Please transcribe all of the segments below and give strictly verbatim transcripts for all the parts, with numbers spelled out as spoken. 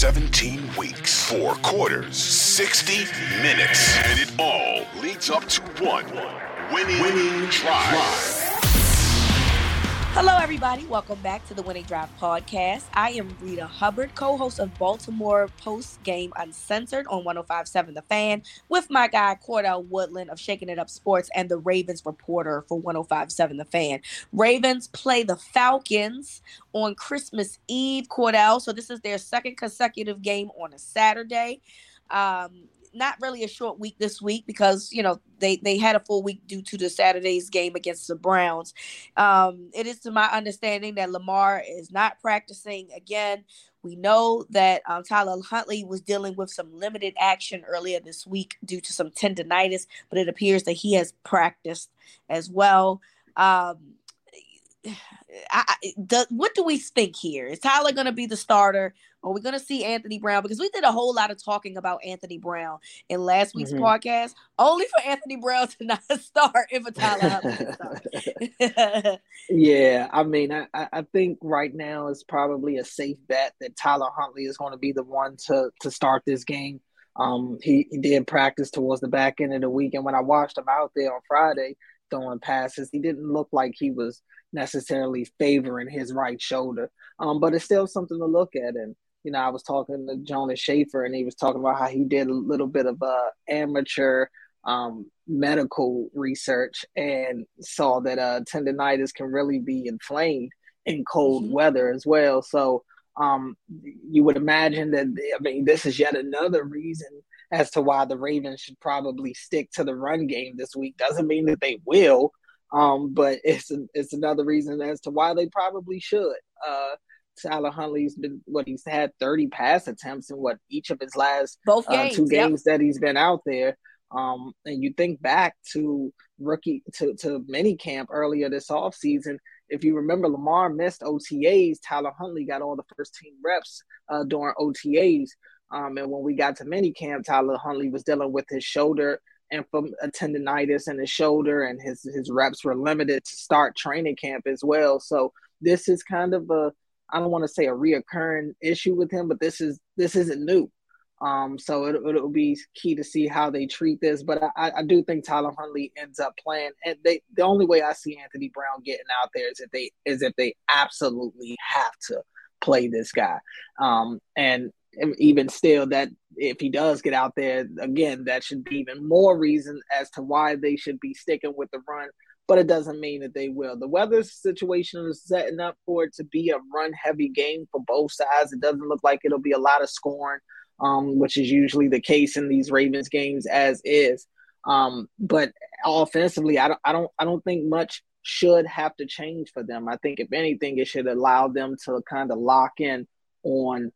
seventeen weeks, four quarters, sixty minutes, and it all leads up to one winning, winning drive. Hello, everybody. Welcome back to the Winning Drive podcast. I am Reeta Hubbard, co-host of Baltimore Post Game Uncensored on one oh five point seven The Fan, with my guy Cordell Woodland of Shaking It Up Sports and the Ravens reporter for one oh five point seven The Fan. Ravens play the Falcons on Christmas Eve, Cordell. So this is their second consecutive game on a Saturday. Um, not really a short week this week because, you know, they, they had a full week due to the Saturday's game against the Browns. Um, it is to my understanding that Lamar is not practicing again. We know that um, Tyler Huntley was dealing with some limited action earlier this week due to some tendinitis, but it appears that he has practiced as well. Um, I, the, what do we think here? Is Tyler going to be the starter? Are we going to see Anthony Brown? Because we did a whole lot of talking about Anthony Brown in last week's mm-hmm. podcast, only for Anthony Brown to not start if a Tyler Huntley. Yeah, I mean, I, I think right now it's probably a safe bet that Tyler Huntley is going to be the one to, to start this game. Um, he, he did practice towards the back end of the week, and when I watched him out there on Friday throwing passes, he didn't look like he was necessarily favoring his right shoulder, um, but it's still something to look at. And, you know, I was talking to Jonas Schaefer, and he was talking about how he did a little bit of uh, amateur um, medical research and saw that uh, tendinitis can really be inflamed in cold mm-hmm. weather as well. So um, you would imagine that, I mean, this is yet another reason as to why the Ravens should probably stick to the run game this week. Doesn't mean that they will, Um, but it's it's another reason as to why they probably should. Uh, Tyler Huntley's been what he's had thirty pass attempts in what each of his last Both games, uh, two games yep. that he's been out there. Um, and you think back to rookie to to minicamp earlier this offseason. If you remember, Lamar missed O T As. Tyler Huntley got all the first team reps uh, during O T As. Um, and when we got to minicamp, Tyler Huntley was dealing with his shoulder and from a tendinitis in his shoulder, and his, his reps were limited to start training camp as well. So this is kind of a, I don't want to say a reoccurring issue with him, but this is, this isn't new. Um, so it, it'll be key to see how they treat this, but I, I do think Tyler Huntley ends up playing. And they, the only way I see Anthony Brown getting out there is if they, is if they absolutely have to play this guy. Um, and, Even still, that if he does get out there again, that should be even more reason as to why they should be sticking with the run. But it doesn't mean that they will. The weather situation is setting up for it to be a run-heavy game for both sides. It doesn't look like it'll be a lot of scoring, um, which is usually the case in these Ravens games as is. Um, but offensively, I don't, I don't, I don't think much should have to change for them. I think if anything, it should allow them to kind of lock in on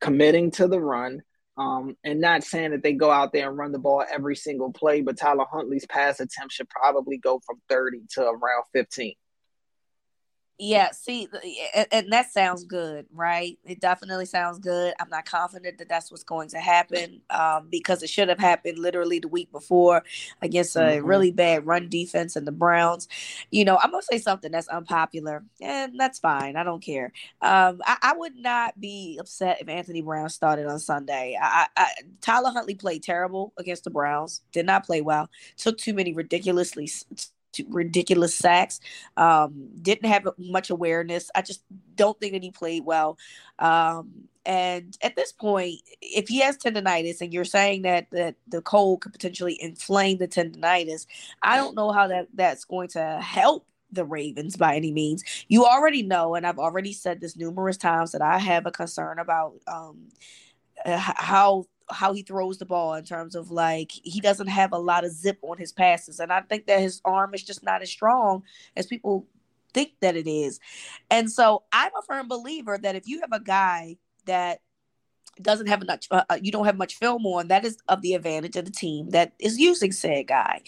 committing to the run, um, and not saying that they go out there and run the ball every single play, but Tyler Huntley's pass attempt should probably go from thirty to around fifteen. Yeah, see, and, and that sounds good, right? It definitely sounds good. I'm not confident that that's what's going to happen um, because it should have happened literally the week before against a mm-hmm. really bad run defense in the Browns. You know, I'm going to say something that's unpopular, and that's fine. I don't care. Um, I, I would not be upset if Anthony Brown started on Sunday. I, I, Tyler Huntley played terrible against the Browns, did not play well, took too many ridiculously – ridiculous sacks, um, didn't have much awareness. I just don't think that he played well. Um, and at this point, if he has tendinitis and you're saying that, that the cold could potentially inflame the tendinitis, I don't know how that, that's going to help the Ravens by any means. You already know, and I've already said this numerous times, that I have a concern about um, how how he throws the ball in terms of, like, he doesn't have a lot of zip on his passes. And I think that his arm is just not as strong as people think that it is. And so I'm a firm believer that if you have a guy that doesn't have much, uh, you don't have much film on, that is of the advantage of the team that is using said guy,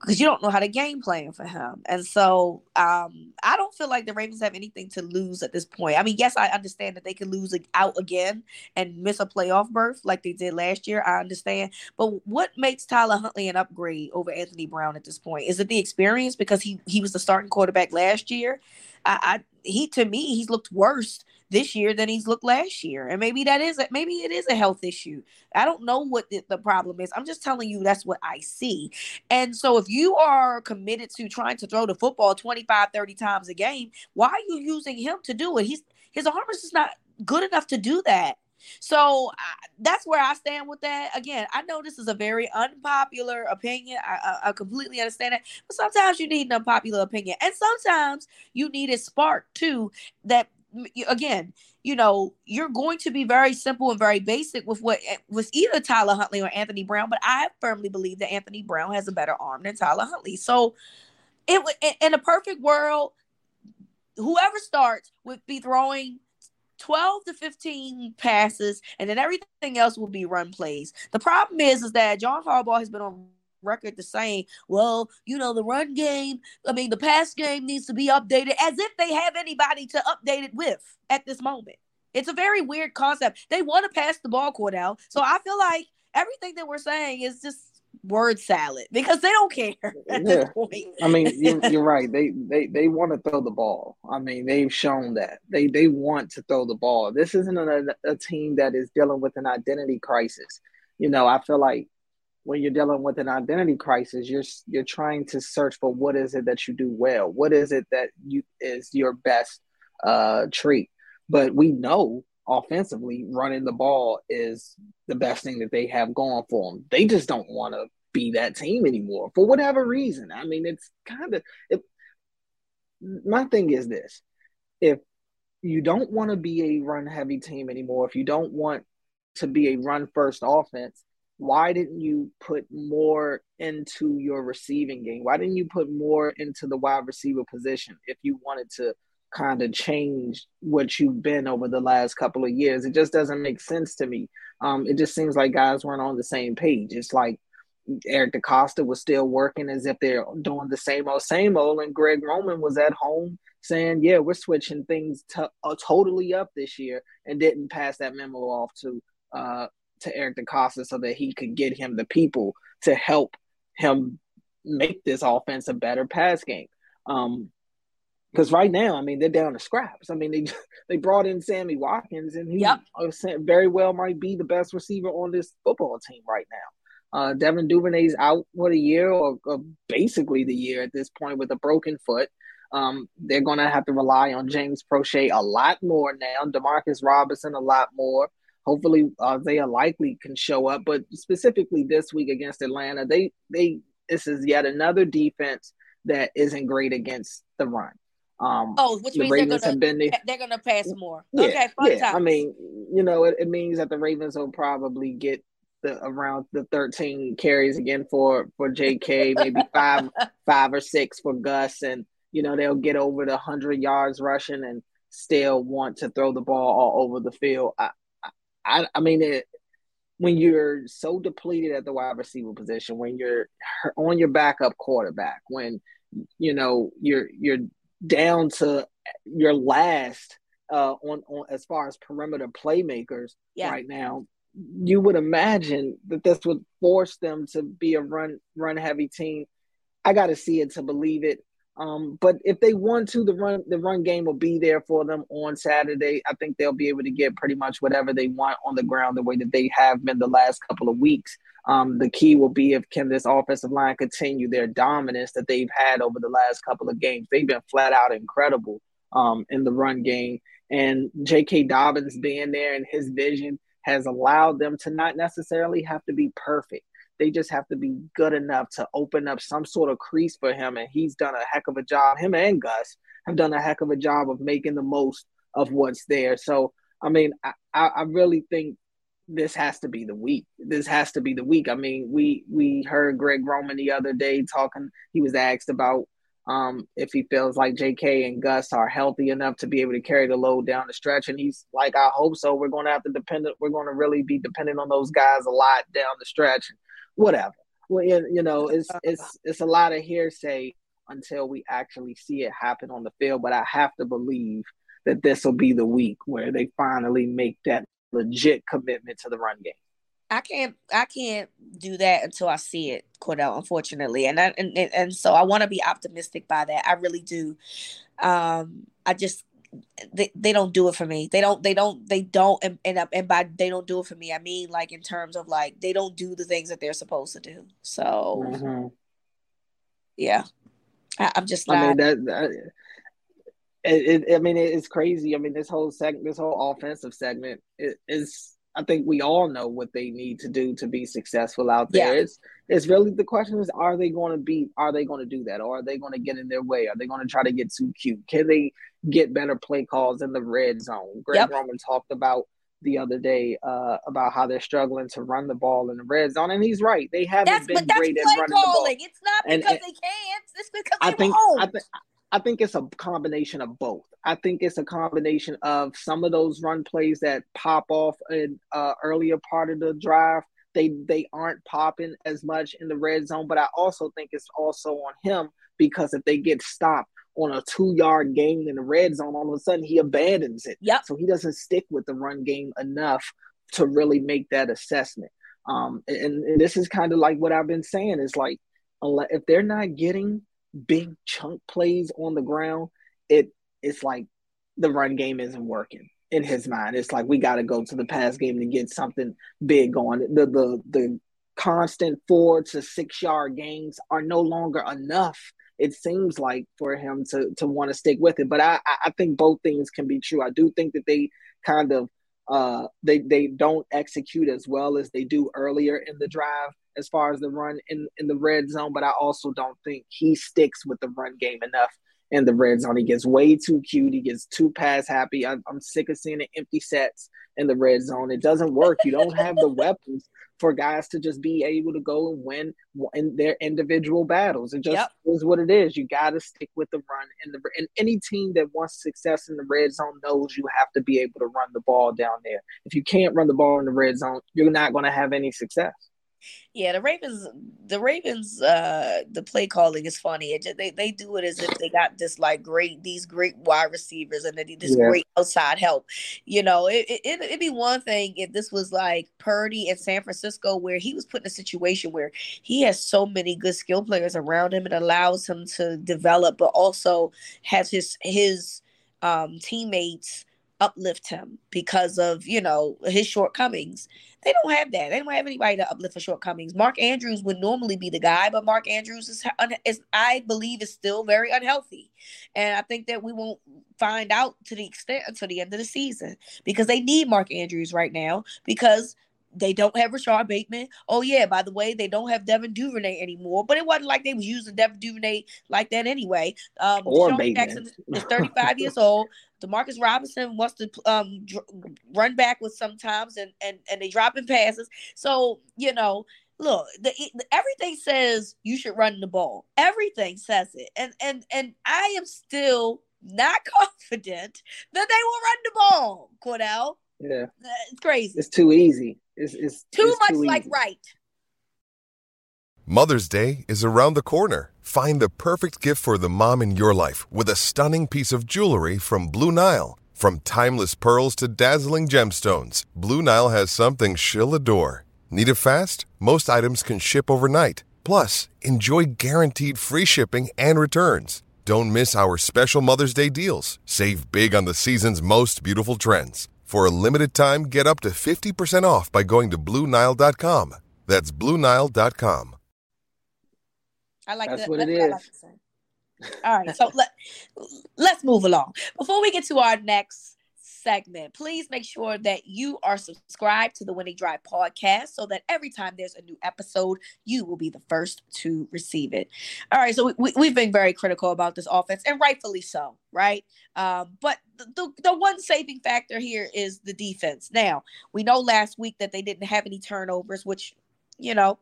because you don't know how to game plan for him. And so um, I don't feel like the Ravens have anything to lose at this point. I mean, yes, I understand that they could lose out again and miss a playoff berth like they did last year. I understand. But what makes Tyler Huntley an upgrade over Anthony Brown at this point? Is it the experience? Because he, he was the starting quarterback last year. I, I he to me, he's looked worse this year than he's looked last year. And maybe that is it. Maybe it is a health issue. I don't know what the, the problem is. I'm just telling you, that's what I see. And so if you are committed to trying to throw the football twenty-five, thirty times a game, why are you using him to do it? He's, his arm is just not good enough to do that. So I, that's where I stand with that. Again, I know this is a very unpopular opinion. I, I, I completely understand that. But sometimes you need an unpopular opinion. And sometimes you need a spark too, that, again, you know, you're going to be very simple and very basic with what was either Tyler Huntley or Anthony Brown, but I firmly believe that Anthony Brown has a better arm than Tyler Huntley. So it, in a perfect world, whoever starts would be throwing twelve to fifteen passes, and then everything else will be run plays. The problem is, is that John Harbaugh has been on record to saying, well, you know, the run game, I mean, the pass game needs to be updated, as if they have anybody to update it with at this moment. It's a very weird concept. They want to pass the ball, Cordell. So I feel like everything that we're saying is just word salad because they don't care at yeah. this point. I mean, you're, you're right. They they they want to throw the ball. I mean, they've shown that. They they want to throw the ball. This isn't a, a team that is dealing with an identity crisis. You know, I feel like when you're dealing with an identity crisis, you're you're trying to search for what is it that you do well, what is it that you is your best uh, trait. But we know offensively, running the ball is the best thing that they have going for them. They just don't want to be that team anymore for whatever reason. I mean, it's kind of it, my thing is this: if you don't want to be a run-heavy team anymore, if you don't want to be a run-first offense, why didn't you put more into your receiving game? Why didn't you put more into the wide receiver position if you wanted to kind of change what you've been over the last couple of years? It just doesn't make sense to me. Um, it just seems like guys weren't on the same page. It's like Eric DaCosta was still working as if they're doing the same old, same old, and Greg Roman was at home saying, yeah, we're switching things to, uh, totally up this year, and didn't pass that memo off to uh, – to Eric DaCosta so that he could get him the people to help him make this offense a better pass game. Um, because right now, I mean, they're down to scraps. I mean, they they brought in Sammy Watkins, and he yep. very well might be the best receiver on this football team right now. Uh, Devin DuVernay's out for the year, or, or basically the year at this point, with a broken foot. Um, they're going to have to rely on James Prochet a lot more now, Demarcus Robinson a lot more. Hopefully, uh, they are likely can show up, but specifically this week against Atlanta, they they this is yet another defense that isn't great against the run. Um, oh, which the means Ravens they're going to they're going to pass more. Yeah, okay, fun yeah. Time. I mean, you know, it, it means that the Ravens will probably get the around the thirteen carries again for for J K, maybe five five or six for Gus, and you know they'll get over the one hundred yards rushing and still want to throw the ball all over the field. I, I, I mean, it, when you're so depleted at the wide receiver position, when you're on your backup quarterback, when, you know, you're you're down to your last uh, on, on as far as perimeter playmakers yeah. right now, you would imagine that this would force them to be a run run heavy team. I got to see it to believe it. Um, but if they want to, the run the run game will be there for them on Saturday. I think they'll be able to get pretty much whatever they want on the ground the way that they have been the last couple of weeks. Um, the key will be if can this offensive line continue their dominance that they've had over the last couple of games. They've been flat out incredible um, in the run game. And J K Dobbins being there and his vision has allowed them to not necessarily have to be perfect. They just have to be good enough to open up some sort of crease for him. And he's done a heck of a job. Him and Gus have done a heck of a job of making the most of what's there. So, I mean, I, I really think this has to be the week. This has to be the week. I mean, we, we heard Greg Roman the other day talking. He was asked about um, if he feels like J K and Gus are healthy enough to be able to carry the load down the stretch. And he's like, I hope so. We're going to have to depend. We're going to really be dependent on those guys a lot down the stretch. Whatever, well, you know, it's it's it's a lot of hearsay until we actually see it happen on the field. But I have to believe that this will be the week where they finally make that legit commitment to the run game. I can't I can't do that until I see it, Cordell. Unfortunately, and I, and and so I want to be optimistic by that. I really do. Um, I just. They, they don't do it for me. They don't, they don't, they don't, and, and, and by they don't do it for me, I mean, like, in terms of, like, they don't do the things that they're supposed to do. So, mm-hmm. yeah, I, I'm just not. I mean, that, that, it, it, I mean, it's crazy. I mean, this whole segment, this whole offensive segment is, is, I think we all know what they need to do to be successful out there. Yeah. It's, it's really, the question is, are they going to be, are they going to do that? Or are they going to get in their way? Are they going to try to get too cute? Can they get better play calls in the red zone? Greg yep. Roman talked about the other day uh, about how they're struggling to run the ball in the red zone. And he's right. They haven't that's, been great at running calling. the ball. It's not because and, and they can't. It's because I they think, won't. I think, I think it's a combination of both. I think it's a combination of some of those run plays that pop off in uh, earlier part of the drive. They they aren't popping as much in the red zone, but I also think it's also on him because if they get stopped on a two-yard gain in the red zone, all of a sudden he abandons it. Yep. So he doesn't stick with the run game enough to really make that assessment. Um, and, and this is kind of like what I've been saying is like, if they're not getting big chunk plays on the ground, it it's like the run game isn't working in his mind. It's like we got to go to the pass game to get something big going. The the the constant four to six yard gains are no longer enough, it seems like, for him to to want to stick with it. But I I think both things can be true. I do think that they kind of uh they they don't execute as well as they do earlier in the drive as far as the run in, in the red zone, but I also don't think he sticks with the run game enough in the red zone. He gets way too cute. He gets too pass happy. I, I'm sick of seeing the empty sets in the red zone. It doesn't work. You don't have the weapons for guys to just be able to go and win in their individual battles. It just yep. is what it is. You got to stick with the run. And, the, and any team that wants success in the red zone knows you have to be able to run the ball down there. If you can't run the ball in the red zone, you're not going to have any success. Yeah, the Ravens, the Ravens, uh, the play calling is funny. It just, they they do it as if they got this like great these great wide receivers and they this yeah. great outside help. You know, it it it'd be one thing if this was like Purdy in San Francisco, where he was put in a situation where he has so many good skill players around him and allows him to develop, but also has his his um, teammates uplift him because of, you know, his shortcomings. They don't have that. They don't have anybody to uplift for shortcomings. Mark Andrews would normally be the guy, but Mark Andrews is, is I believe, is still very unhealthy. And I think that we won't find out to the extent until the end of the season because they need Mark Andrews right now because they don't have Rashard Bateman. Oh, yeah, by the way, they don't have Devin DuVernay anymore, but it wasn't like they was using Devin DuVernay like that anyway. Um, or Bateman. Jackson is thirty-five years old. Demarcus Robinson wants to um, dr- run backwards sometimes, and, and, and they drop in passes. So, you know, look, the, the, everything says you should run the ball. Everything says it. And, and, and I am still not confident that they will run the ball, Cordell. Yeah. It's crazy. It's too easy. It's, it's, too, it's much too much like right. Mother's Day is around the corner. Find the perfect gift for the mom in your life with a stunning piece of jewelry from Blue Nile. From timeless pearls to dazzling gemstones, Blue Nile has something she'll adore. Need it fast? Most items can ship overnight. Plus, enjoy guaranteed free shipping and returns. Don't miss our special Mother's Day deals. Save big on the season's most beautiful trends. For a limited time, get up to fifty percent off by going to Blue Nile dot com. That's Blue Nile dot com. I like That's that. what That's it what is. Like All right, so let, let's move along. Before we get to our next segment, please make sure that you are subscribed to the Winning Drive podcast so that every time there's a new episode, you will be the first to receive it. All right, so we, we've been very critical about this offense, and rightfully so, right? Uh, but the, the, the one saving factor here is the defense. Now, we know last week that they didn't have any turnovers, which, you know,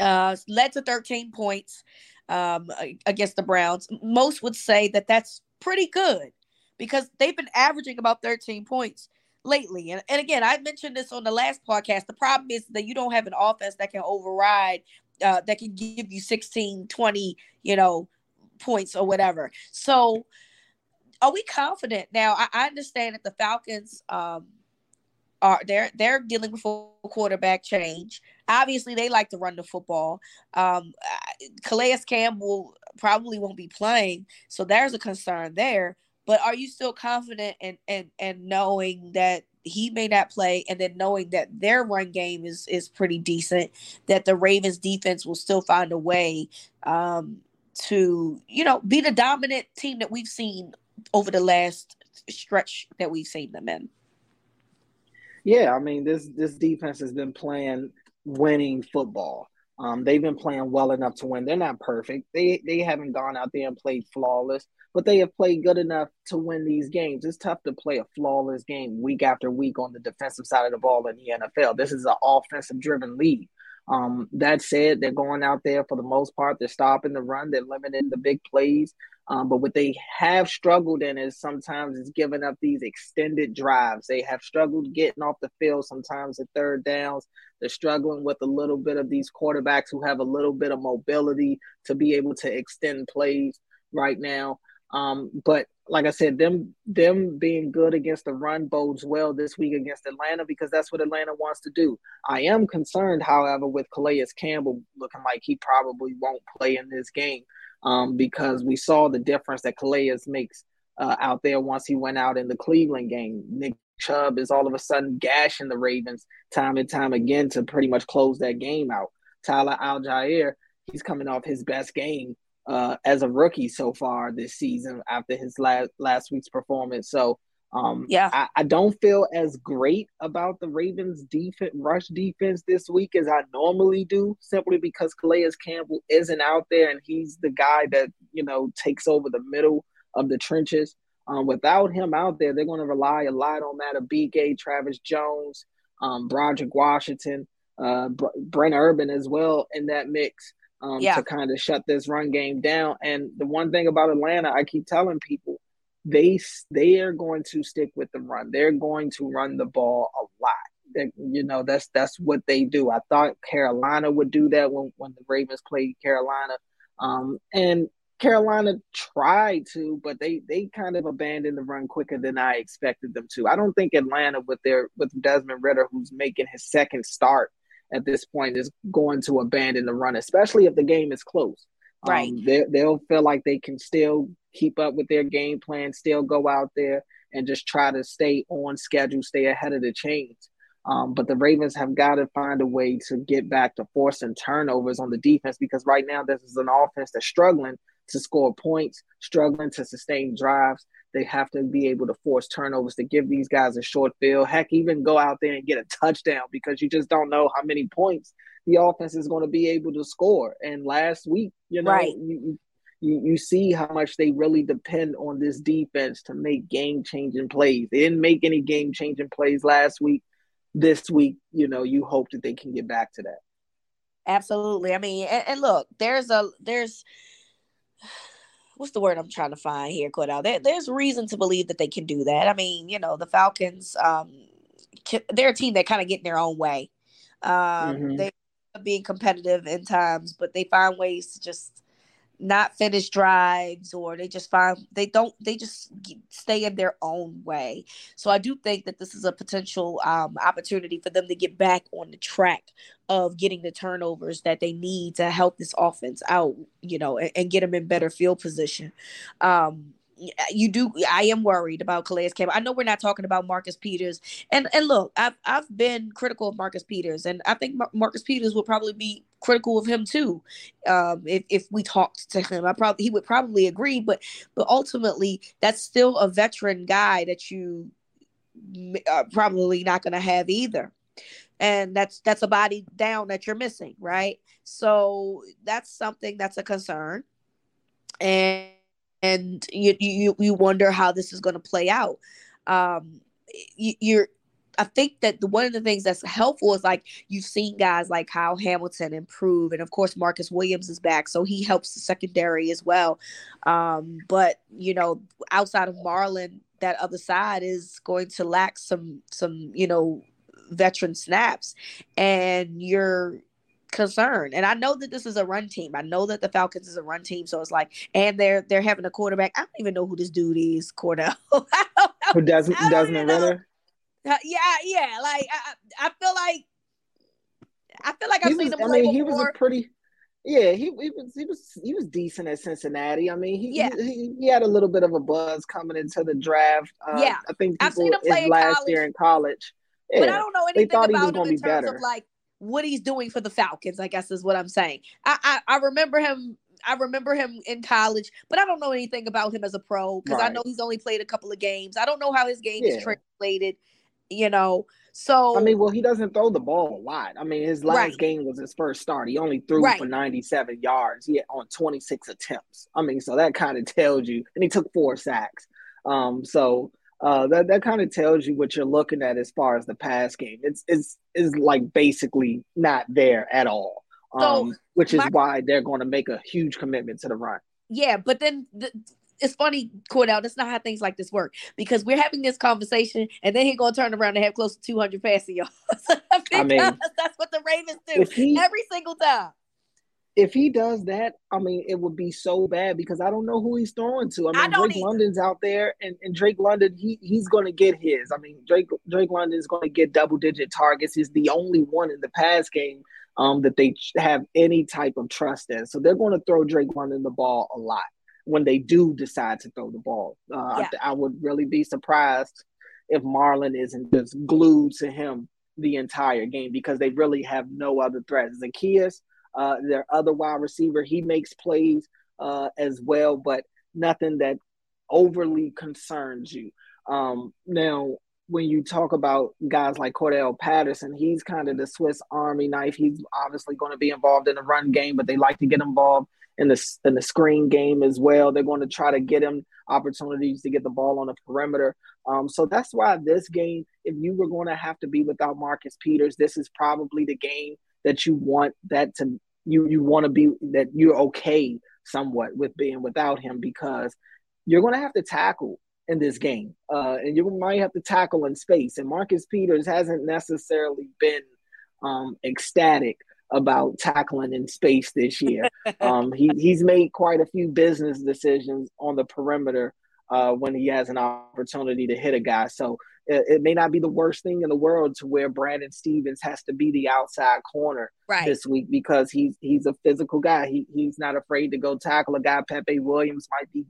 Uh, led to thirteen points um, against the Browns. Most would say that that's pretty good because they've been averaging about thirteen points lately. And, and again, I mentioned this on the last podcast. The problem is that you don't have an offense that can override, uh, that can give you sixteen, twenty, you know, points or whatever. So are we confident? Now, I, I understand that the Falcons um, are they're, they're dealing with a quarterback change. Obviously, they like to run the football. Um, Calais Campbell probably won't be playing, so there's a concern there. But are you still confident in, in, in knowing that he may not play and then knowing that their run game is, is pretty decent, that the Ravens defense will still find a way um, to, you know, be the dominant team that we've seen over the last stretch that we've seen them in? Yeah, I mean, this this defense has been playing – winning football. Um, they've been playing well enough to win. They're not perfect. They they haven't gone out there and played flawless, but they have played good enough to win these games. It's tough to play a flawless game week after week on the defensive side of the ball in the N F L. This is an offensive-driven league. Um, that said, they're going out there for the most part. They're stopping the run. They're limiting the big plays. Um, but what they have struggled in is sometimes is giving up these extended drives. They have struggled getting off the field sometimes at third downs. They're struggling with a little bit of these quarterbacks who have a little bit of mobility to be able to extend plays right now. Um, but like I said, them them being good against the run bodes well this week against Atlanta because that's what Atlanta wants to do. I am concerned, however, with Calais Campbell looking like he probably won't play in this game. Um, because we saw the difference that Calais makes uh, out there once he went out in the Cleveland game. Nick Chubb is all of a sudden gashing the Ravens time and time again to pretty much close that game out. Tyler Al Jair, he's coming off his best game uh, as a rookie so far this season after his last, last week's performance. So um, yeah. I, I don't feel as great about the Ravens defense, rush defense this week as I normally do, simply because Calais Campbell isn't out there and he's the guy that, you know, takes over the middle of the trenches. Um, without him out there, they're going to rely a lot on that of B K, Travis Jones, um, Broderick Washington, uh, Br- Brent Urban as well in that mix um, yeah. to kind of shut this run game down. And the one thing about Atlanta, I keep telling people, They they are going to stick with the run. They're going to run the ball a lot. They, you know, that's that's what they do. I thought Carolina would do that when, when the Ravens played Carolina. Um, and Carolina tried to, but they, they kind of abandoned the run quicker than I expected them to. I don't think Atlanta with their with Desmond Ridder, who's making his second start at this point, is going to abandon the run, especially if the game is close. Right. Um, they, they'll feel like they can still keep up with their game plan, still go out there and just try to stay on schedule, stay ahead of the chains. Um, but the Ravens have got to find a way to get back to forcing turnovers on the defense because right now this is an offense that's struggling to score points, struggling to sustain drives. They have to be able to force turnovers to give these guys a short field. Heck, even go out there and get a touchdown because you just don't know how many points the offense is going to be able to score. And last week, you know, right. you, you you see how much they really depend on this defense to make game-changing plays. They didn't make any game-changing plays last week. This week, you know, you hope that they can get back to that. Absolutely. I mean, and, and look, there's a there's. What's the word I'm trying to find here, Cordell? There, there's reason to believe that they can do that. I mean, you know, the Falcons, um, they're a team that kind of get in their own way. Um, mm-hmm. They being competitive in times, but they find ways to just not finish drives, or they just find they don't they just stay in their own way. So I do think that this is a potential um, opportunity for them to get back on the track of getting the turnovers that they need to help this offense out, you know, and, and get them in better field position. Um, You do. I am worried about Calais Campbell. I know we're not talking about Marcus Peters, and and look, I've I've been critical of Marcus Peters, and I think Mar- Marcus Peters will probably be critical of him too. Um, if if we talked to him, I probably he would probably agree. But but ultimately, that's still a veteran guy that you are probably not going to have either, and that's that's a body down that you're missing, right? So that's something that's a concern, and. And you, you you wonder how this is going to play out. Um, you, you're, I think that the, one of the things that's helpful is like you've seen guys like Kyle Hamilton improve, and of course Marcus Williams is back, so he helps the secondary as well. Um, but you know, outside of Marlon, that other side is going to lack some some you know veteran snaps, and you're. Concern, and I know that this is a run team. I know that the Falcons is a run team, so it's like, and they're they're having a quarterback. I don't even know who this dude is, Cordell. I don't know. Who doesn't doesn't matter? Yeah, yeah. Like I, I feel like I feel like I've seen him play before. I mean, he was a pretty, yeah. He he was he was he was decent at Cincinnati. I mean, he yeah. he, he had a little bit of a buzz coming into the draft. Um, yeah, I think I've seen him play last year in college, yeah, but I don't know anything about him in terms of like. What he's doing for the Falcons, I guess, is what I'm saying. I, I, I remember him. I remember him in college, but I don't know anything about him as a pro because right. I know he's only played a couple of games. I don't know how his game yeah. is translated, you know. So I mean, well, he doesn't throw the ball a lot. I mean, his last right. game was his first start. He only threw right. for ninety-seven yards. He had on twenty-six attempts. I mean, so that kind of tells you. And he took four sacks. Um, so. Uh, that that kind of tells you what you're looking at as far as the pass game. It's it's is like basically not there at all, um, so which is my, why they're going to make a huge commitment to the run. Yeah, but then the, it's funny, Cordell. That's not how things like this work because we're having this conversation, and then he's going to turn around and have close to two hundred passing yards. I mean, that's what the Ravens do he, every single time. If he does that, I mean, it would be so bad because I don't know who he's throwing to. I mean, I Drake either. London's out there, and, and Drake London, he he's going to get his. I mean, Drake Drake London's going to get double-digit targets. He's the only one in the pass game um, that they have any type of trust in. So they're going to throw Drake London the ball a lot when they do decide to throw the ball. Uh, yeah. I, I would really be surprised if Marlon isn't just glued to him the entire game because they really have no other threats. Zacchaeus. Uh, their other wide receiver, he makes plays uh, as well, but nothing that overly concerns you. Um, now, when you talk about guys like Cordell Patterson, he's kind of the Swiss Army knife. He's obviously going to be involved in the run game, but they like to get involved in the, in the screen game as well. They're going to try to get him opportunities to get the ball on the perimeter. Um, so that's why this game, if you were going to have to be without Marcus Peters, this is probably the game that you want that to you you want to be that you're okay somewhat with being without him because you're going to have to tackle in this game uh, and you might have to tackle in space. And Marcus Peters hasn't necessarily been um, ecstatic about tackling in space this year. um, he he's made quite a few business decisions on the perimeter uh, when he has an opportunity to hit a guy. So. It may not be the worst thing in the world to where Brandon Stevens has to be the outside corner right. this week because he's he's a physical guy. He he's not afraid to go tackle a guy. Pepe Williams might be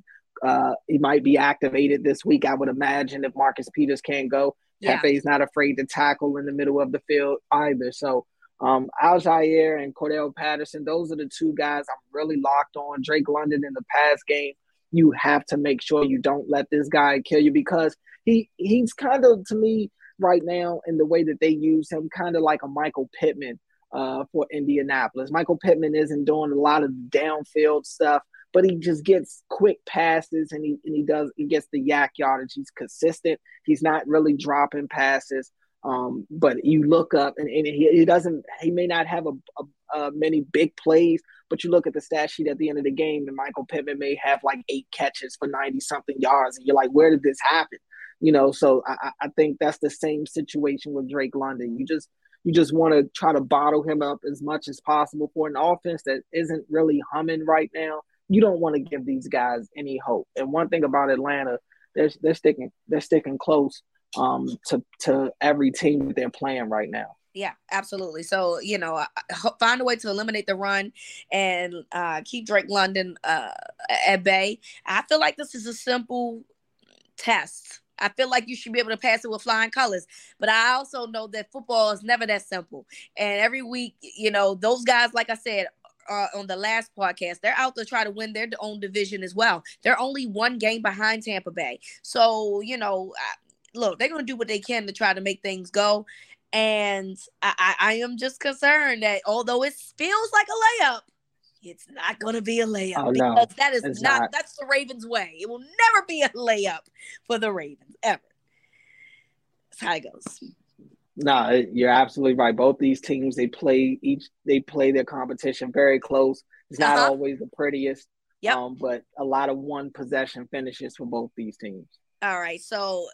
uh, he might be activated this week. I would imagine if Marcus Peters can go, yeah. Pepe's not afraid to tackle in the middle of the field either. So um, Al Jair and Cordell Patterson, those are the two guys I'm really locked on. Drake London in the pass game. You have to make sure you don't let this guy kill you because he he's kind of, to me, right now in the way that they use him, kind of like a Michael Pittman uh, for Indianapolis. Michael Pittman isn't doing a lot of downfield stuff, but he just gets quick passes and he and he does he gets the yak yardage. He's consistent. He's not really dropping passes. Um, but you look up and, and he, he doesn't. He may not have a, a, a many big plays, but you look at the stat sheet at the end of the game, and Michael Pittman may have like eight catches for ninety something yards, and you're like, where did this happen? You know. So I, I think that's the same situation with Drake London. You just You just want to try to bottle him up as much as possible for an offense that isn't really humming right now. You don't want to give these guys any hope. And one thing about Atlanta, they're they're sticking they're sticking close um, to to every team that they're playing right now. Yeah, absolutely. So, you know, find a way to eliminate the run and uh, keep Drake London uh, at bay. I feel like this is a simple test. I feel like you should be able to pass it with flying colors. But I also know that football is never that simple. And every week, you know, those guys, like I said, Uh, on the last podcast, they're out to try to win their own division as well. They're only one game behind Tampa Bay. So, you know, I, look, they're going to do what they can to try to make things go. And I, I, I am just concerned that although it feels like a layup, it's not going to be a layup. Oh, because no, that is not, not, that's the Ravens' way. It will never be a layup for the Ravens, ever. That's how it goes. No, you're absolutely right. Both these teams, they play each, they play their competition very close. It's not uh-huh. always the prettiest, yep. um, but a lot of one possession finishes for both these teams. All right, so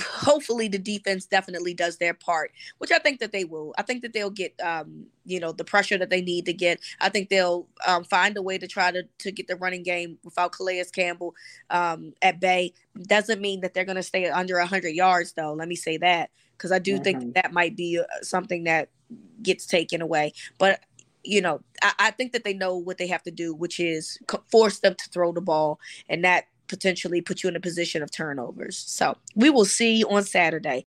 hopefully the defense definitely does their part, which I think that they will. I think that they'll get, um, you know, the pressure that they need to get. I think they'll um, find a way to try to, to get the running game without Calais Campbell um, at bay. Doesn't mean that they're going to stay under one hundred yards, though. Let me say that, because I do mm-hmm. think that, that might be something that gets taken away. But, you know, I, I think that they know what they have to do, which is force them to throw the ball, and that potentially put you in a position of turnovers. So we will see on Saturday.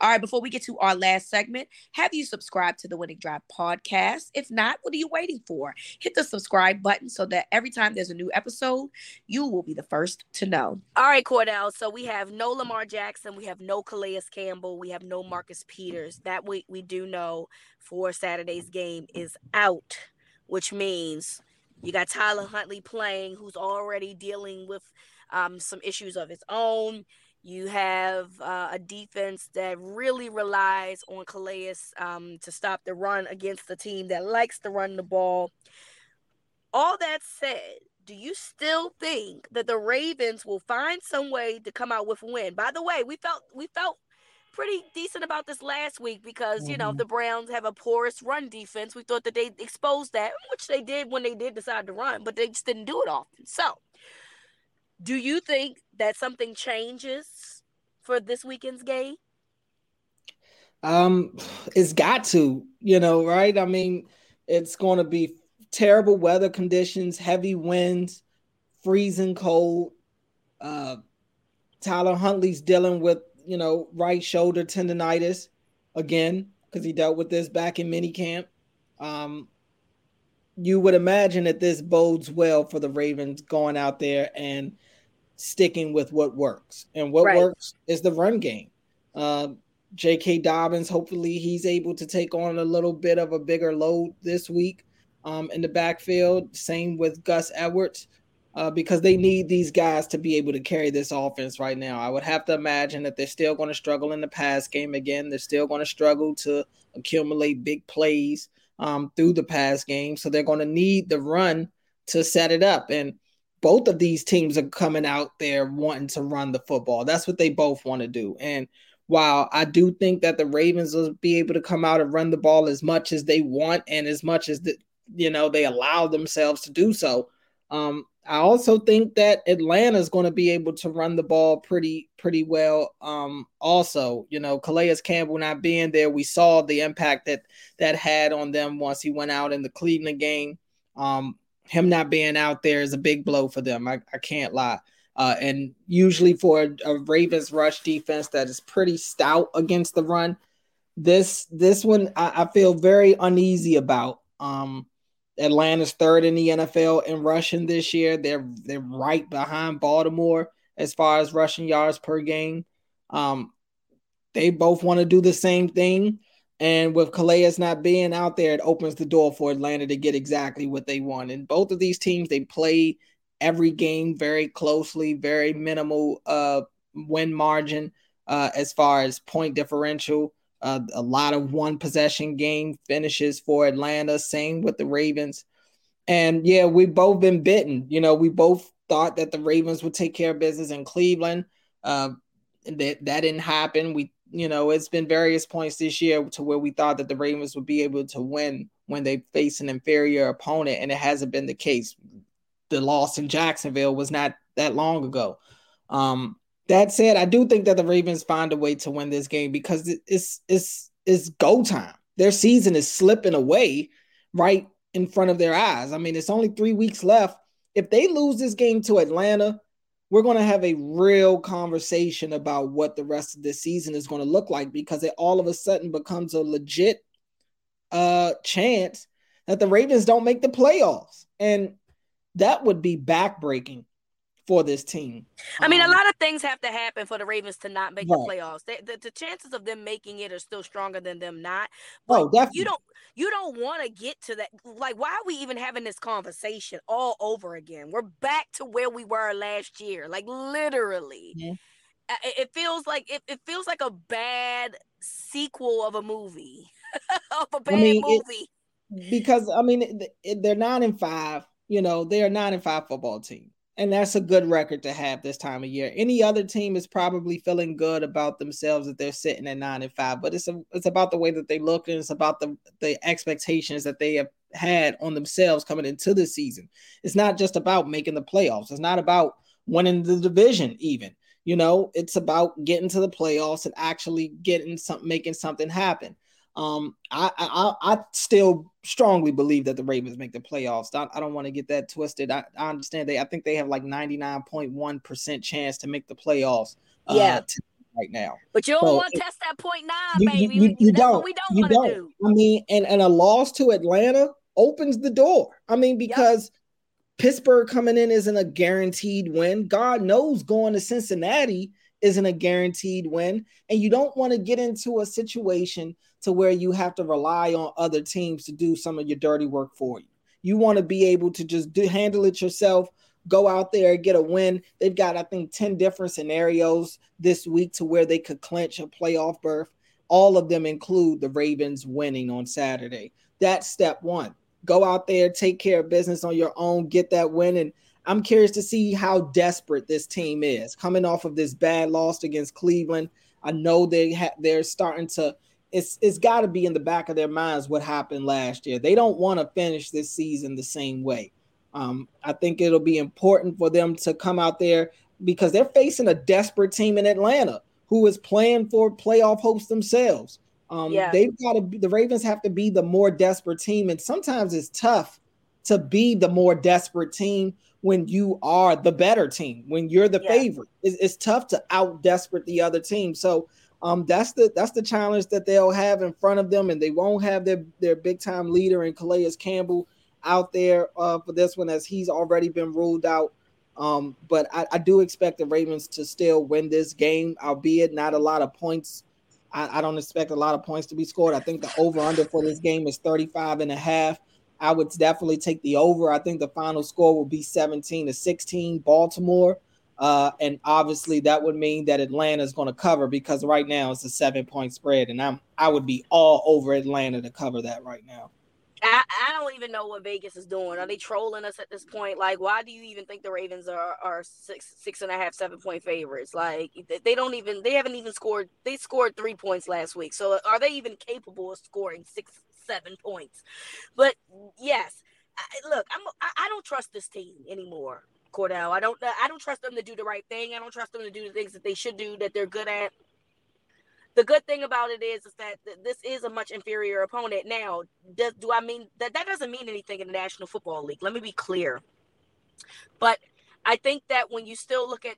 All right, before we get to our last segment, have you subscribed to the Winning Drive podcast? If not, what are you waiting for? Hit the subscribe button so that every time there's a new episode, you will be the first to know. All right, Cordell, so we have no Lamar Jackson. We have no Calais Campbell. We have no Marcus Peters. That we, we do know for Saturday's game is out, which means you got Tyler Huntley playing, who's already dealing with um, some issues of his own. You have uh, a defense that really relies on Calais um, to stop the run against the team that likes to run the ball. All that said, do you still think that the Ravens will find some way to come out with a win? By the way, we felt we felt pretty decent about this last week because, mm-hmm. you know, the Browns have a porous run defense. We thought that they exposed that, which they did when they did decide to run, but they just didn't do it often. So, do you think that something changes for this weekend's game? Um, it's got to, you know, right? I mean, it's going to be terrible weather conditions, heavy winds, freezing cold. Uh, Tyler Huntley's dealing with, you know, right shoulder tendonitis again, because he dealt with this back in minicamp. Um, you would imagine that this bodes well for the Ravens going out there and sticking with what works. And what right. works is the run game. Uh, J K Dobbins, hopefully he's able to take on a little bit of a bigger load this week um, in the backfield. Same with Gus Edwards. Uh, because they need these guys to be able to carry this offense right now. I would have to imagine that they're still going to struggle in the pass game again. They're still going to struggle to accumulate big plays um, through the pass game. So they're going to need the run to set it up. And both of these teams are coming out there wanting to run the football. That's what they both want to do. And while I do think that the Ravens will be able to come out and run the ball as much as they want and as much as the, you know, they allow themselves to do so, um, I also think that Atlanta is going to be able to run the ball pretty, pretty well. Um, also, you know, Calais Campbell not being there, we saw the impact that that had on them once he went out in the Cleveland game. Um, him not being out there is a big blow for them. I, I can't lie. Uh, and usually for a, a Ravens rush defense that is pretty stout against the run, this this one I, I feel very uneasy about. Um, Atlanta's third in the N F L in rushing this year. They're they're right behind Baltimore as far as rushing yards per game. Um, they both want to do the same thing. And with Calais not being out there, it opens the door for Atlanta to get exactly what they want. And both of these teams, they play every game very closely, very minimal uh, win margin uh, as far as point differential. Uh, a lot of one possession game finishes for Atlanta, same with the Ravens. And yeah, we've both been bitten. You know, we both thought that the Ravens would take care of business in Cleveland. Uh, that, that didn't happen. We you know, it's been various points this year to where we thought that the Ravens would be able to win when they face an inferior opponent, and it hasn't been the case. The loss in Jacksonville was not that long ago. Um, that said, I do think that the Ravens find a way to win this game because it's it's it's go time. Their season is slipping away right in front of their eyes. I mean, it's only three weeks left. If they lose this game to Atlanta, we're going to have a real conversation about what the rest of this season is going to look like, because it all of a sudden becomes a legit uh, chance that the Ravens don't make the playoffs. And that would be backbreaking for this team. I mean, um, a lot of things have to happen for the Ravens to not make right. the playoffs. They, the, the chances of them making it are still stronger than them not. But oh, definitely. You don't you don't want to get to that. Like, why are we even having this conversation all over again? We're back to where we were last year. Like, literally. Yeah. It, it feels like it, it feels like a bad sequel of a movie. of a bad I mean, movie. It, because, I mean, they're nine and five. You know, they're a nine and five football team. And that's a good record to have this time of year. Any other team is probably feeling good about themselves that they're sitting at nine and five, but it's a, it's about the way that they look, and it's about the, the expectations that they have had on themselves coming into this season. It's not just about making the playoffs. It's not about winning the division even. You know, it's about getting to the playoffs and actually getting some, making something happen. Um, I, I I still strongly believe that the Ravens make the playoffs. I, I don't want to get that twisted. I, I understand they. I think they have like ninety-nine point one percent chance to make the playoffs. Uh, yeah. Right now. But you don't so want to test that point nine, baby. You, you, you That's don't. What we don't want to do. I mean, and and a loss to Atlanta opens the door. I mean, because yep. Pittsburgh coming in isn't a guaranteed win. God knows going to Cincinnati isn't a guaranteed win, and you don't want to get into a situation to where you have to rely on other teams to do some of your dirty work for you. You want to be able to just do, handle it yourself, go out there, get a win. They've got, I think, ten different scenarios this week to where they could clinch a playoff berth. All of them include the Ravens winning on Saturday. That's step one. Go out there, take care of business on your own, get that win, and I'm curious to see how desperate this team is coming off of this bad loss against Cleveland. I know they ha- they're starting to it's it's got to be in the back of their minds what happened last year. They don't want to finish this season the same way. Um, I think it'll be important for them to come out there because they're facing a desperate team in Atlanta who is playing for playoff hopes themselves. Um, yeah. They've got to be, the Ravens have to be the more desperate team, and sometimes it's tough to be the more desperate team when you are the better team, when you're the yeah. favorite. It's, it's tough to out-desperate the other team. So um, that's the that's the challenge that they'll have in front of them, and they won't have their, their big-time leader in Calais Campbell out there uh, for this one, as he's already been ruled out. Um, but I, I do expect the Ravens to still win this game, albeit not a lot of points. I, I don't expect a lot of points to be scored. I think the over-under for this game is thirty-five and a half. I would definitely take the over. I think the final score will be seventeen to sixteen, Baltimore. Uh, and obviously that would mean that Atlanta is going to cover, because right now it's a seven-point spread, and I'm I would be all over Atlanta to cover that right now. I, I don't even know what Vegas is doing. Are they trolling us at this point? Like, why do you even think the Ravens are are six six and a half, seven-point favorites? Like, they don't even they haven't even scored. They scored three points last week. So are they even capable of scoring six? Seven points. But yes, I, look, I'm, I, I don't trust this team anymore, Cordell. I don't, I don't trust them to do the right thing. I don't trust them to do the things that they should do, that they're good at. The good thing about it is, is that this is a much inferior opponent. Now, does, do I mean that? That doesn't mean anything in the National Football League. Let me be clear. But I think that when you still look at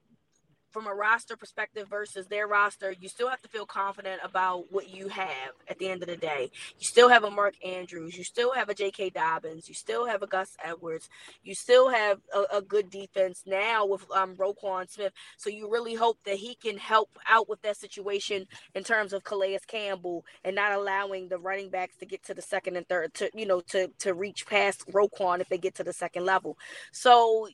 from a roster perspective versus their roster, you still have to feel confident about what you have at the end of the day. You still have a Mark Andrews. You still have a J K Dobbins. You still have a Gus Edwards. You still have a, a good defense now with um, Roquan Smith. So you really hope that he can help out with that situation in terms of Calais Campbell and not allowing the running backs to get to the second and third, to, you know, to, to reach past Roquan if they get to the second level. So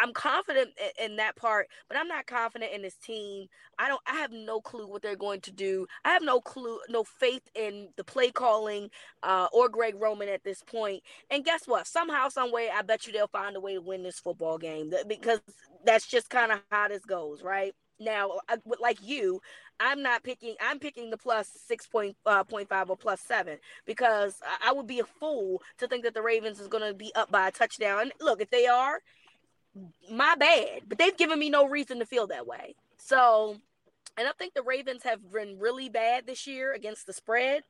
I'm confident in, in that part, but I'm not confident in this team. I don't. I have no clue what they're going to do. I have no clue, no faith in the play calling uh, or Greg Roman at this point. And guess what? Somehow, some way, I bet you they'll find a way to win this football game, because that's just kind of how this goes, right? Now, like you, I'm not picking, I'm picking the plus six point five uh, or plus seven, because I would be a fool to think that the Ravens is going to be up by a touchdown. And look, if they are, my bad, but they've given me no reason to feel that way. So, and I think the Ravens have been really bad this year against the spread,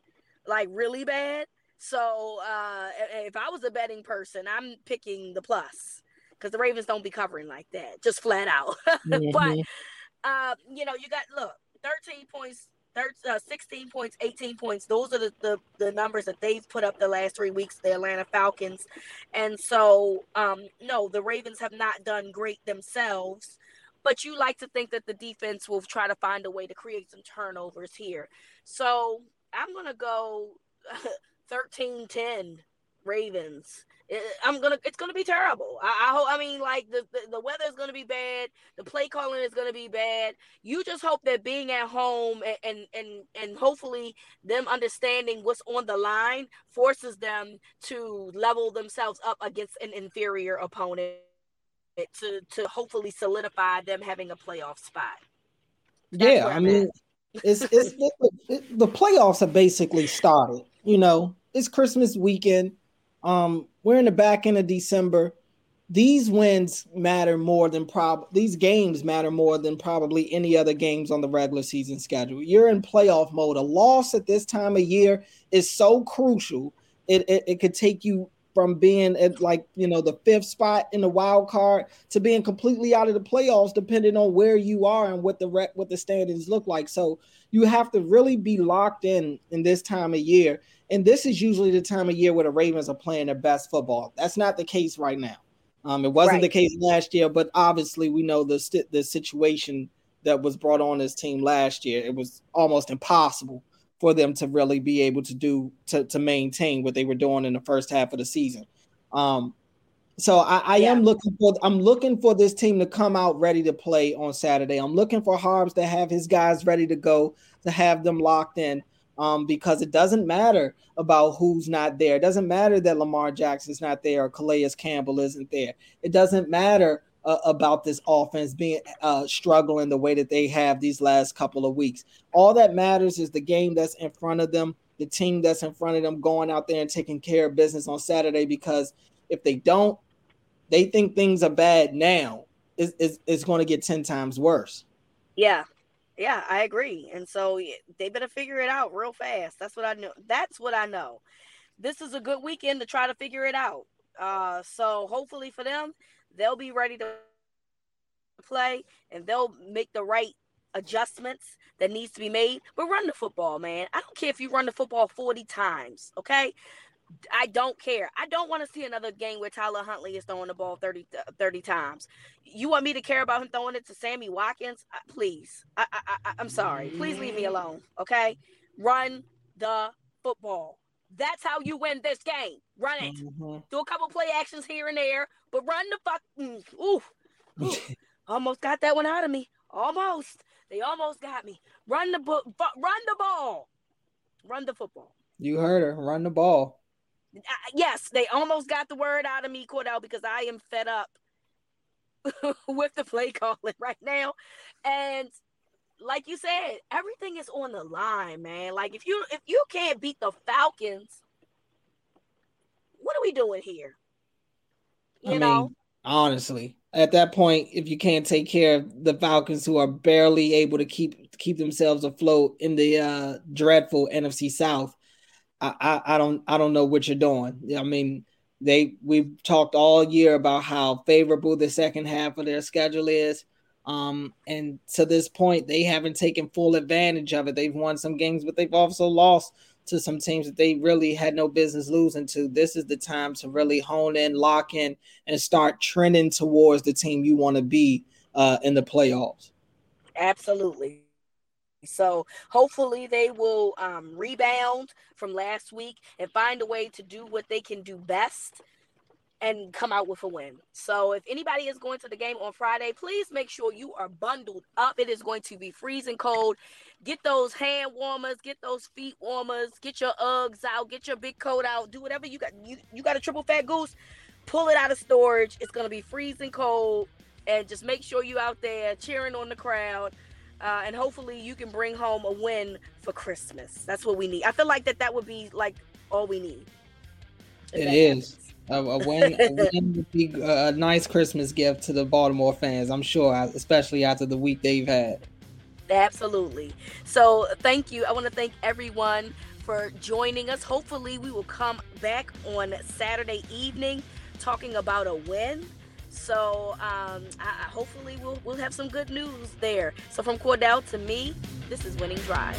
like really bad. So uh, if I was a betting person, I'm picking the plus, because the Ravens don't be covering like that, just flat out. Mm-hmm. But Uh, you know, you got, look, thirteen points, thirteen, uh, sixteen points, eighteen points. Those are the, the, the numbers that they've put up the last three weeks, the Atlanta Falcons. And so, um, no, the Ravens have not done great themselves. But you like to think that the defense will try to find a way to create some turnovers here. So I'm going to go thirteen ten Ravens. I'm gonna. It's gonna be terrible. I. I, hope, I mean, like the, the the weather is gonna be bad. The play calling is gonna be bad. You just hope that being at home and and and, and hopefully them understanding what's on the line forces them to level themselves up against an inferior opponent to to hopefully solidify them having a playoff spot. That's yeah, I mean, it's it's it, the playoffs have basically started. You know, it's Christmas weekend. Um, we're in the back end of December. These wins matter more than prob. These games matter more than probably any other games on the regular season schedule. You're in playoff mode. A loss at this time of year is so crucial. It it, it could take you from being at, like, you know, the fifth spot in the wild card to being completely out of the playoffs, depending on where you are and what the re- what the standings look like. So you have to really be locked in in this time of year. And this is usually the time of year where the Ravens are playing their best football. That's not the case right now. Um, it wasn't right. the case last year, but obviously we know the st- the situation that was brought on this team last year. It was almost impossible for them to really be able to do to, to maintain what they were doing in the first half of the season. Um, so I, I yeah. am looking for I'm looking for this team to come out ready to play on Saturday. I'm looking for Harbs to have his guys ready to go, to have them locked in. Um, because it doesn't matter about who's not there. It doesn't matter that Lamar Jackson's not there or Calais Campbell isn't there. It doesn't matter uh, about this offense being uh, struggling the way that they have these last couple of weeks. All that matters is the game that's in front of them, the team that's in front of them going out there and taking care of business on Saturday, because if they don't, they think things are bad now. It's, it's, it's going to get ten times worse. Yeah. Yeah, I agree. And so yeah, they better figure it out real fast. That's what I know. That's what I know. This is a good weekend to try to figure it out. Uh, so hopefully for them, they'll be ready to play and they'll make the right adjustments that needs to be made. But run the football, man. I don't care if you run the football forty times, okay? I don't care. I don't want to see another game where Tyler Huntley is throwing the ball thirty times. You want me to care about him throwing it to Sammy Watkins? I, please. I, I, I, I'm sorry. Please leave me alone, okay? Run the football. That's how you win this game. Run it. Mm-hmm. Do a couple play actions here and there, but run the fuck. Mm, oof. Oof. Almost got that one out of me. Almost. They almost got me. Run the bo- fu- Run the ball. Run the football. You heard her. Run the ball. Yes, they almost got the word out of me, Cordell, because I am fed up with the play calling right now. And like you said, everything is on the line, man. Like if you if you can't beat the Falcons, what are we doing here? You I mean, know, honestly, at that point, if you can't take care of the Falcons, who are barely able to keep keep themselves afloat in the uh, dreadful N F C South. I, I don't I don't know what you're doing. I mean, they we've talked all year about how favorable the second half of their schedule is. Um, and to this point, they haven't taken full advantage of it. They've won some games, but they've also lost to some teams that they really had no business losing to. This is the time to really hone in, lock in, and start trending towards the team you want to be uh, in the playoffs. Absolutely. So hopefully they will um, rebound from last week and find a way to do what they can do best and come out with a win. So if anybody is going to the game on Friday, please make sure you are bundled up. It is going to be freezing cold. Get those hand warmers, get those feet warmers, get your Uggs out, get your big coat out, do whatever you got. You, you got a triple fat goose, pull it out of storage. It's going to be freezing cold, and just make sure you out there cheering on the crowd. Uh, and hopefully you can bring home a win for Christmas. That's what we need. I feel like that that would be like all we need. It is. A, a win, a win would be a nice Christmas gift to the Baltimore fans, I'm sure, especially after the week they've had. Absolutely. So thank you. I want to thank everyone for joining us. Hopefully we will come back on Saturday evening talking about a win. So um, I, I hopefully we'll, we'll have some good news there. So from Cordell to me, this is Winning Drive.